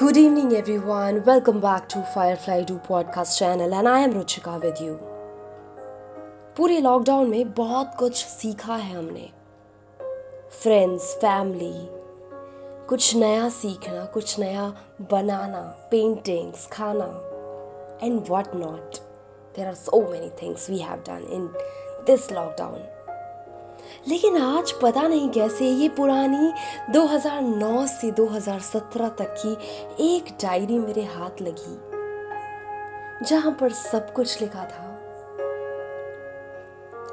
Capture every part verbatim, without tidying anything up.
Good evening everyone, welcome back to Firefly two podcast channel and I am Ruchika with you। पूरे lockdown में बहुत कुछ सीखा है हमने, फ्रेंड्स, फैमिली, कुछ नया सीखना, कुछ नया बनाना, पेंटिंग्स, खाना and what not। There are so many things we have done in this lockdown। लेकिन आज पता नहीं कैसे ये पुरानी दो हज़ार नौ से दो हज़ार सत्रह तक की एक डायरी मेरे हाथ लगी, जहां पर सब कुछ लिखा था।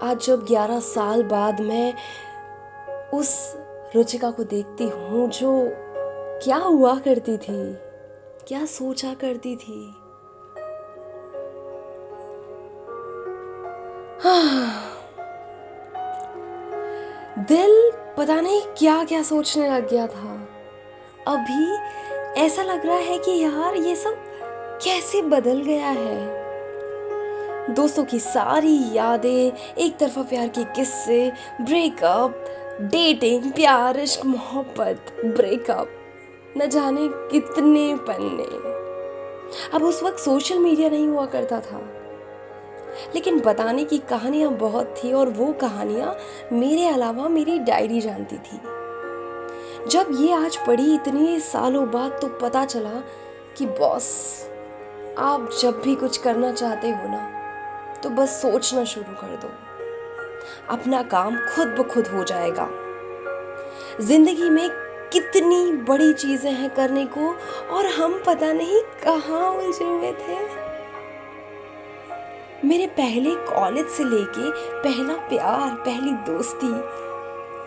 आज जब ग्यारह साल बाद मैं उस रुचिका को देखती हूँ जो क्या हुआ करती थी, क्या सोचा करती थी, हाँ, दिल पता नहीं क्या क्या सोचने लग गया था। अभी ऐसा लग रहा है कि यार ये सब कैसे बदल गया है। दोस्तों की सारी यादें, एक तरफा प्यार के किस्से, ब्रेकअप, डेटिंग, प्यार, इश्क, मोहब्बत, ब्रेकअप, न जाने कितने पन्ने। अब उस वक्त सोशल मीडिया नहीं हुआ करता था, लेकिन बताने की कहानियाँ बहुत थी और वो कहानियाँ मेरे अलावा मेरी डायरी जानती थी। जब ये आज पढ़ी इतने सालों बाद तो पता चला कि बॉस, आप जब भी कुछ करना चाहते हो ना तो बस सोचना शुरू कर दो, अपना काम खुद ब खुद हो जाएगा। जिंदगी में कितनी बड़ी चीज़ें हैं करने को और हम पता नहीं कहाँ उलझे हुए थे। मेरे पहले कॉलेज से लेके पहला प्यार, पहली दोस्ती,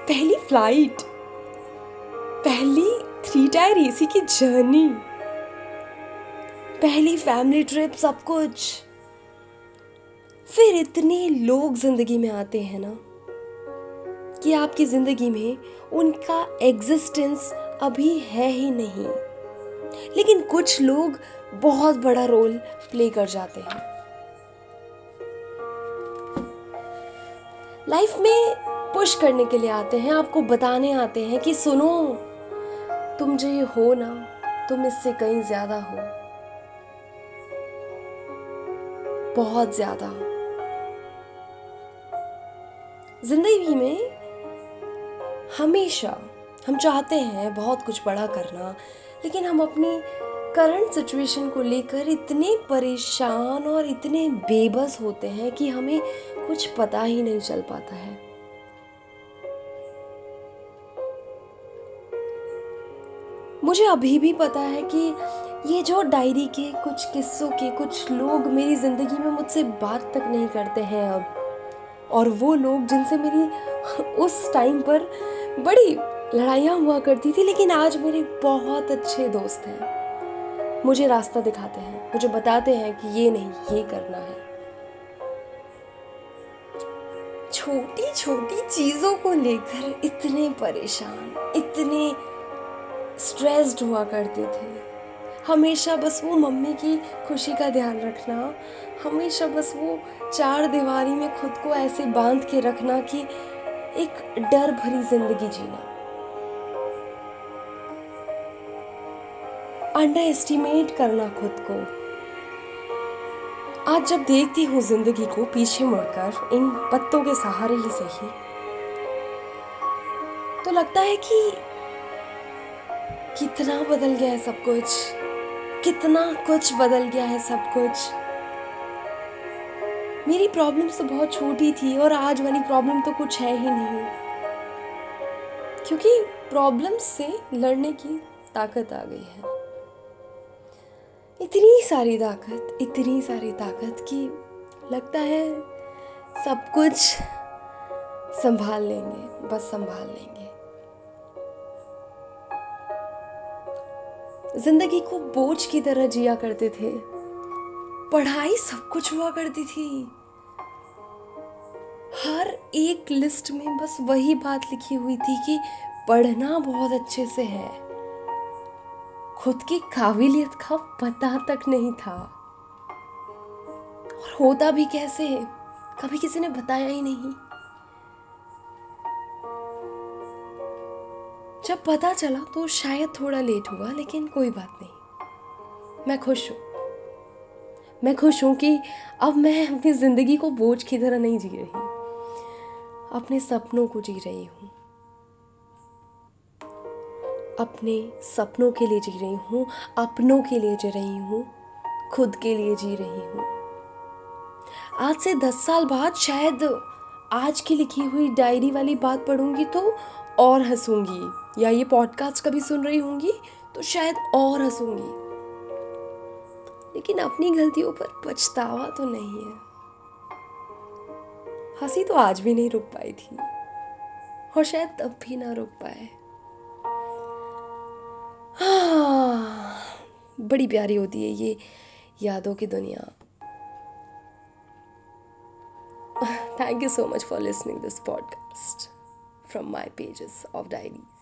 पहली फ्लाइट, पहली थ्री टायर एसी की जर्नी, पहली फैमिली ट्रिप, सब कुछ। फिर इतने लोग जिंदगी में आते हैं ना कि आपकी जिंदगी में उनका एग्जिस्टेंस अभी है ही नहीं, लेकिन कुछ लोग बहुत बड़ा रोल प्ले कर जाते हैं लाइफ में। पुश करने के लिए आते हैं, आपको बताने आते हैं कि सुनो, तुम जो ये हो ना, तुम इससे कहीं ज़्यादा हो, बहुत ज़्यादा। जिंदगी में हमेशा हम चाहते हैं बहुत कुछ बड़ा करना, लेकिन हम अपनी करंट सिचुएशन को लेकर इतने परेशान और इतने बेबस होते हैं कि हमें कुछ पता ही नहीं चल पाता है। मुझे अभी भी पता है कि ये जो डायरी के कुछ किस्सों के कुछ लोग मेरी ज़िंदगी में मुझसे बात तक नहीं करते हैं अब, और वो लोग जिनसे मेरी उस टाइम पर बड़ी लड़ाइयाँ हुआ करती थी, लेकिन आज मेरे बहुत अच्छे दोस्त हैं। मुझे रास्ता दिखाते हैं, मुझे बताते हैं कि ये नहीं, ये करना है। छोटी छोटी चीज़ों को लेकर इतने परेशान, इतने स्ट्रेस्ड हुआ करते थे। हमेशा बस वो मम्मी की खुशी का ध्यान रखना, हमेशा बस वो चार दीवारी में खुद को ऐसे बांध के रखना कि एक डर भरी जिंदगी जीना। अंडर एस्टिमेट करना खुद को। आज जब देखती हूँ जिंदगी को पीछे मुड़कर, इन पत्तों के सहारे ही सही, तो लगता है कि कितना बदल गया है सब कुछ, कितना कुछ बदल गया है सब कुछ। मेरी प्रॉब्लम्स तो बहुत छोटी थी और आज वाली प्रॉब्लम तो कुछ है ही नहीं, क्योंकि प्रॉब्लम्स से लड़ने की ताकत आ गई है। इतनी सारी ताकत, इतनी सारी ताकत कि लगता है सब कुछ संभाल लेंगे, बस संभाल लेंगे। जिंदगी को बोझ की तरह जिया करते थे, पढ़ाई सब कुछ हुआ करती थी। हर एक लिस्ट में बस वही बात लिखी हुई थी कि पढ़ना बहुत अच्छे से है, खुद की काबिलियत का पता तक नहीं था। और होता भी कैसे, कभी किसी ने बताया ही नहीं। जब पता चला तो शायद थोड़ा लेट हुआ, लेकिन कोई बात नहीं। मैं खुश हूँ। मैं खुश हूँ कि अब मैं अपनी ज़िंदगी को बोझ की तरह नहीं जी रही, अपने सपनों को जी रही हूँ, अपने सपनों के लिए जी रही हूँ, अपनों के लिए जी रही हूँ, खुद के लिए जी रही हूँ। आज से दस साल बाद शायद आज की लिखी हुई डायरी वाली बात पढ़ूंगी तो और हंसूंगी, या ये पॉडकास्ट कभी सुन रही होंगी तो शायद और हंसूंगी, लेकिन अपनी गलतियों पर पछतावा तो नहीं है। हंसी तो आज भी नहीं रुक पाई थी और शायद तब भी ना रुक पाए। हाँ, बड़ी प्यारी होती है ये यादों की दुनिया। Thank you so much for listening this podcast from my pages of diaries.